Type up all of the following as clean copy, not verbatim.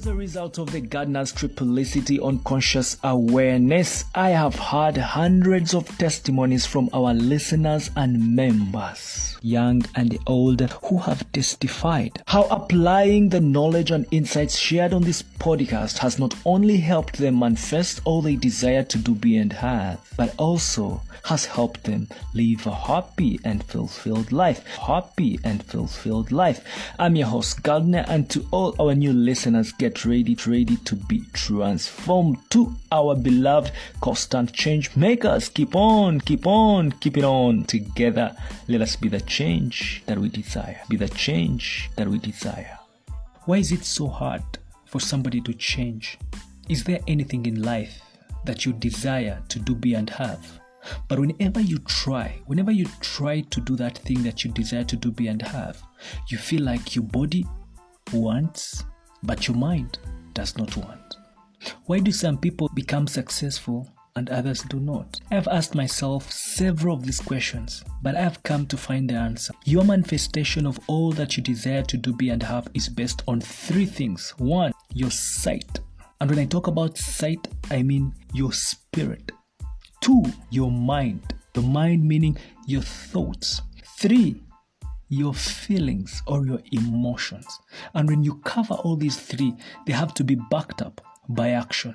As a result of the Gardner's Triplicity on Conscious Awareness, I have heard hundreds of testimonies from our listeners and members, young and old, who have testified how applying the knowledge and insights shared on this podcast has not only helped them manifest all they desire to do, be, and have, but also has helped them live a happy and fulfilled life. I'm your host, Gardner, and to all our new listeners, get ready to be transformed to our beloved constant change makers. Keep on keeping on. Together, let us be the change that we desire. Why is it so hard for somebody to change? Is there anything in life that you desire to do, be, and have? But whenever you try to do that thing that you desire to do, be, and have, you feel like your body wants, but your mind does not want. Why do some people become successful and others do not? I have asked myself several of these questions, but I have come to find the answer. Your manifestation of all that you desire to do, be, and have is based on three things. One, your sight. And when I talk about sight, I mean your spirit. Two, your mind. The mind meaning your thoughts. Three, your feelings or your emotions. And when you cover all these three, they have to be backed up by action.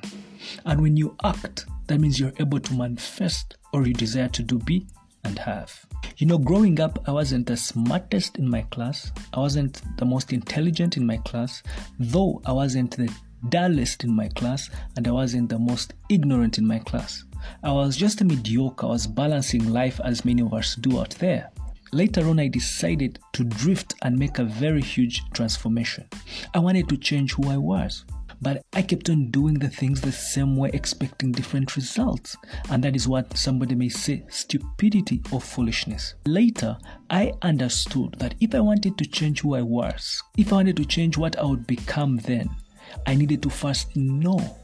And when you act, that means you're able to manifest or you desire to do, be, and have. You know, growing up, I wasn't the smartest in my class. I wasn't the most intelligent in my class, though I wasn't the dullest in my class, and I wasn't the most ignorant in my class. I was just a mediocre. I was balancing life as many of us do out there. Later on, I decided to drift and make a very huge transformation. I wanted to change who I was, but I kept on doing the things the same way, expecting different results. And that is what somebody may say, stupidity or foolishness. Later, I understood that if I wanted to change who I was, if I wanted to change what I would become then, I needed to first know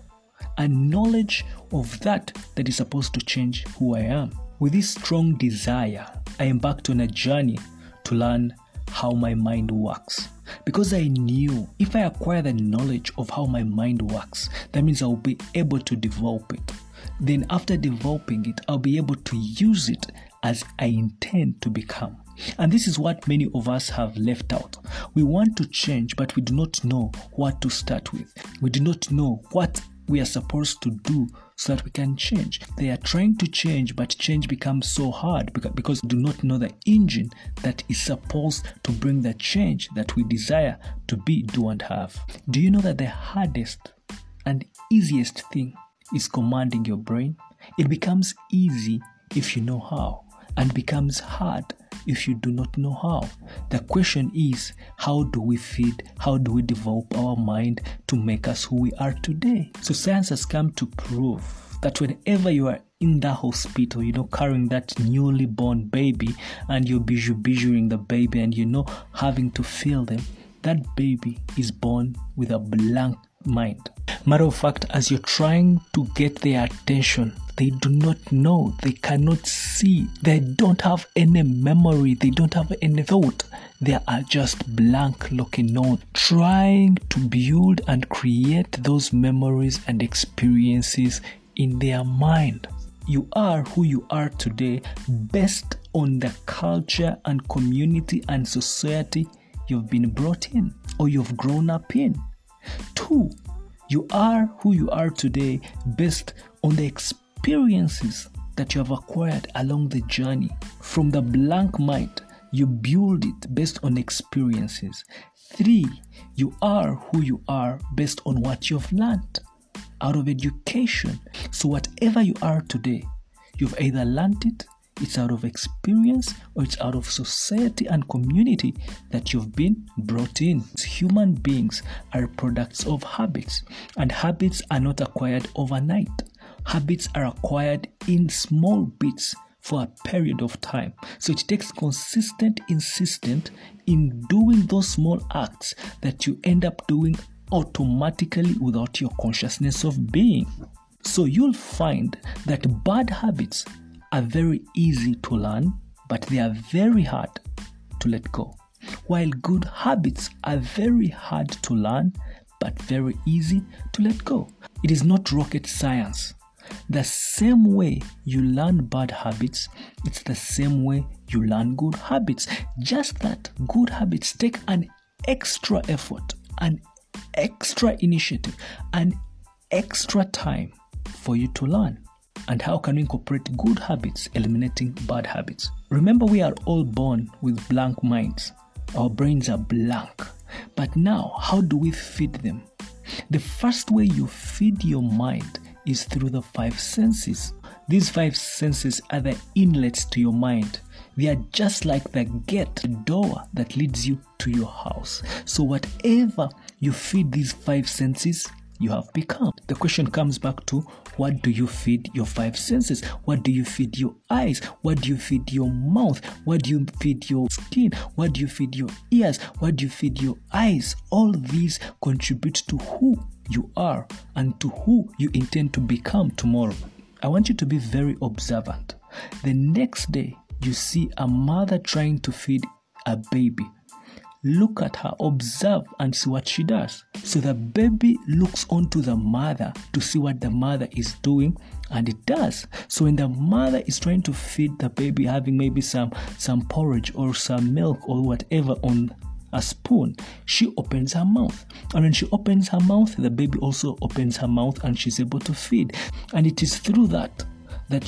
a knowledge of that is supposed to change who I am. With this strong desire, I embarked on a journey to learn how my mind works, because I knew if I acquire the knowledge of how my mind works, that means I'll be able to develop it. Then after developing it, I'll be able to use it as I intend to become. And this is what many of us have left out. We want to change, but we do not know what to start with. We do not know what we are supposed to do so that we can change. They are trying to change, but change becomes so hard because we do not know the engine that is supposed to bring the change that we desire to be, do, and have. Do you know that the hardest and easiest thing is commanding your brain? It becomes easy if you know how, and becomes hard if you do not know how. The question is, how do we feed, how do we develop our mind to make us who we are today? So science has come to prove that whenever you are in the hospital, carrying that newly born baby, and you're bijou-bijouing the baby, and having to feel them, that baby is born with a blank mind. Matter of fact, as you're trying to get their attention, they do not know, they cannot see, they don't have any memory, they don't have any thought. They are just blank looking on, trying to build and create those memories and experiences in their mind. You are who you are today based on the culture and community and society you've been brought in or you've grown up in. Two, you are who you are today based on the experiences that you have acquired along the journey. From the blank mind, you build it based on experiences. Three, you are who you are based on what you've learned out of education. So whatever you are today, you've either learned it, it's out of experience, or it's out of society and community that you've been brought in. Human beings are products of habits, and habits are not acquired overnight. Habits are acquired in small bits for a period of time. So it takes consistent insistence in doing those small acts that you end up doing automatically without your consciousness of being. So you'll find that bad habits are very easy to learn, but they are very hard to let go. While good habits are very hard to learn, but very easy to let go. It is not rocket science. The same way you learn bad habits, it's the same way you learn good habits. Just that good habits take an extra effort, an extra initiative, an extra time for you to learn. And how can we incorporate good habits, eliminating bad habits? Remember, we are all born with blank minds. Our brains are blank. But now, how do we feed them? The first way you feed your mind is through the five senses. These five senses are the inlets to your mind. They are just like the gate, the door that leads you to your house. So whatever you feed these five senses, you have become. The question comes back to, what do you feed your five senses? What do you feed your eyes? What do you feed your mouth? What do you feed your skin? What do you feed your ears? What do you feed your eyes? All these contribute to who you are and to who you intend to become tomorrow. I want you to be very observant. The next day you see a mother trying to feed a baby. Look at her, observe and see what she does. So the baby looks onto the mother to see what the mother is doing, and it does. So when the mother is trying to feed the baby, having maybe some porridge or some milk or whatever on a spoon, she opens her mouth. And when she opens her mouth, the baby also opens her mouth and she's able to feed. And it is through that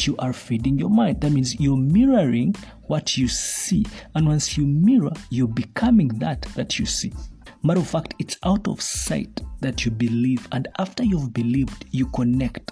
you are feeding your mind. That means you're mirroring what you see. And once you mirror, you're becoming that you see. Matter of fact, it's out of sight that you believe. And after you've believed, you connect.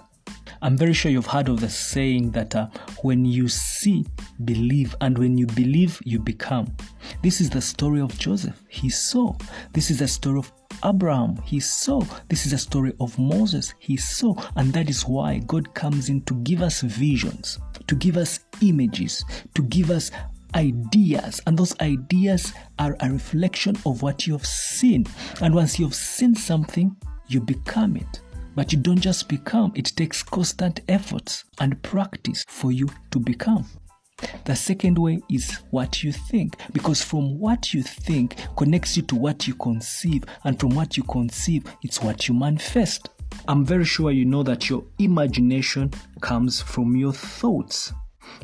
I'm very sure you've heard of the saying that when you see, believe. And when you believe, you become. This is the story of Joseph. He saw. This is the story of Abraham, he saw. This is a story of Moses, he saw. And that is why God comes in to give us visions, to give us images, to give us ideas. And those ideas are a reflection of what you have seen. And once you have seen something, you become it. But you don't just become. It takes constant efforts and practice for you to become. The second way is what you think, because from what you think connects you to what you conceive, and from what you conceive, it's what you manifest. I'm very sure you know that your imagination comes from your thoughts.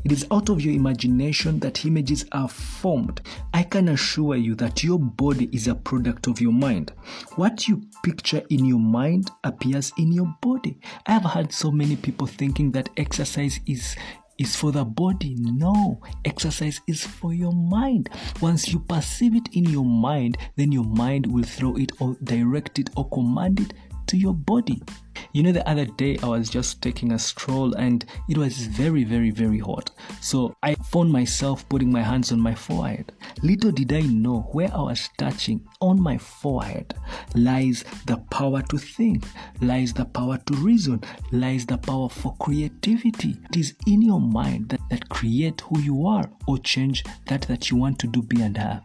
It is out of your imagination that images are formed. I can assure you that your body is a product of your mind. What you picture in your mind appears in your body. I have had so many people thinking that exercise is for the body. No, exercise is for your mind. Once you perceive it in your mind, then your mind will throw it or direct it or command it to your body. You know, the other day I was just taking a stroll and it was very, very, very hot. So I found myself putting my hands on my forehead. Little did I know, where I was touching on my forehead lies the power to think, lies the power to reason, lies the power for creativity. It is in your mind that create who you are or change that you want to do, be and have.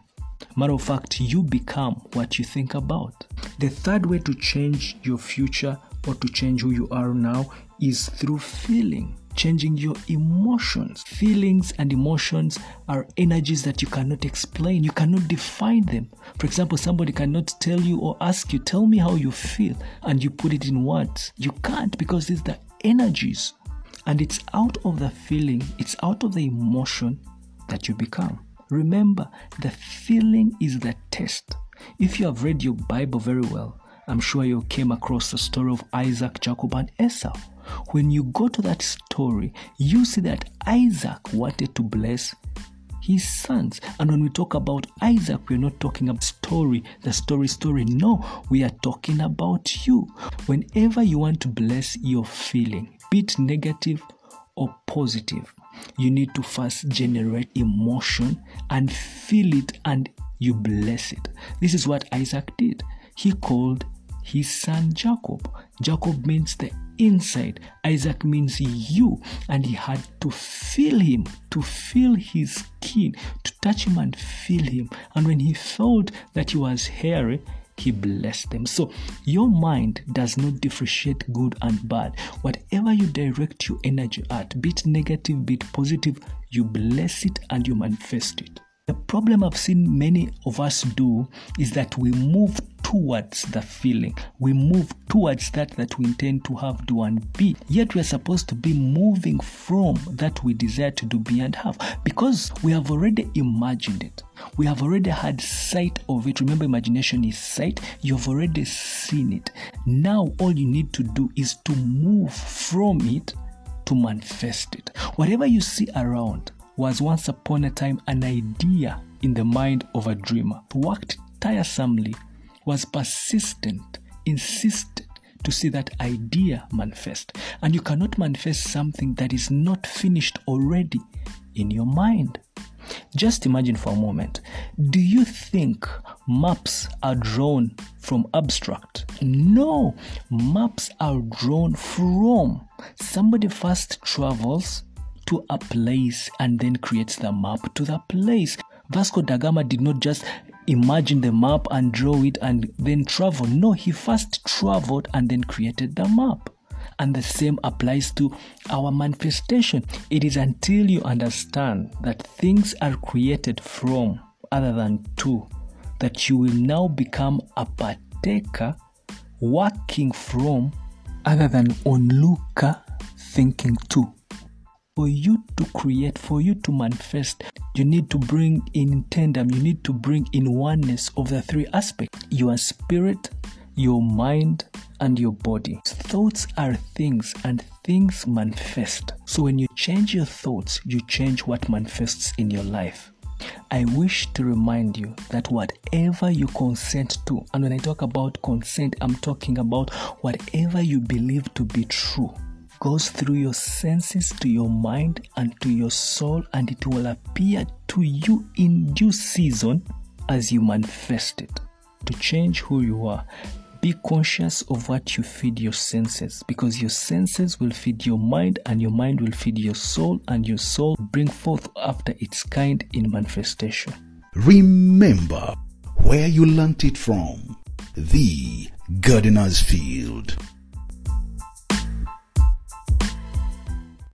Matter of fact, you become what you think about. The third way to change your future or to change who you are now is through feeling, changing your emotions. Feelings and emotions are energies that you cannot explain. You cannot define them. For example, somebody cannot tell you or ask you, tell me how you feel, and you put it in words. You can't, because it's the energies. And it's out of the feeling, it's out of the emotion that you become. Remember, the feeling is the test. If you have read your Bible very well, I'm sure you came across the story of Isaac, Jacob, and Esau. When you go to that story, you see that Isaac wanted to bless his sons. And when we talk about Isaac, we're not talking about the story. No, we are talking about you. Whenever you want to bless your feeling, be it negative or positive, you need to first generate emotion and feel it, and you bless it. This is what Isaac did. He called his son Jacob. Jacob means the inside. Isaac means you. And he had to feel him, to feel his skin, to touch him and feel him. And when he felt that he was hairy, he blessed them. So your mind does not differentiate good and bad. Whatever you direct your energy at, be it negative, be it positive, you bless it and you manifest it. The problem I've seen many of us do is that we move towards the feeling. We move towards that we intend to have, do, and be. Yet we are supposed to be moving from that we desire to do, be, and have, because we have already imagined it. We have already had sight of it. Remember, imagination is sight. You have already seen it. Now all you need to do is to move from it to manifest it. Whatever you see around was once upon a time an idea in the mind of a dreamer who worked tiresomely, was persistent, insisted to see that idea manifest. And you cannot manifest something that is not finished already in your mind. Just imagine for a moment, do you think maps are drawn from abstract? No, maps are drawn from somebody first travels to a place and then creates the map to the place. Vasco da Gama did not just imagine the map and draw it and then travel. No, he first traveled and then created the map. And the same applies to our manifestation. It is until you understand that things are created from other than to, that you will now become a partaker, working from other than onlooker, thinking to. For you to create, for you to manifest, you need to bring in tandem, you need to bring in oneness of the three aspects: your spirit, your mind, and your body. Thoughts are things, and things manifest. So when you change your thoughts, you change what manifests in your life. I wish to remind you that whatever you consent to, and when I talk about consent, I'm talking about whatever you believe to be true, goes through your senses to your mind and to your soul, and it will appear to you in due season as you manifest it. To change who you are, be conscious of what you feed your senses, because your senses will feed your mind, and your mind will feed your soul, and your soul bring forth after its kind in manifestation. Remember where you learnt it from. The Gardener's Field.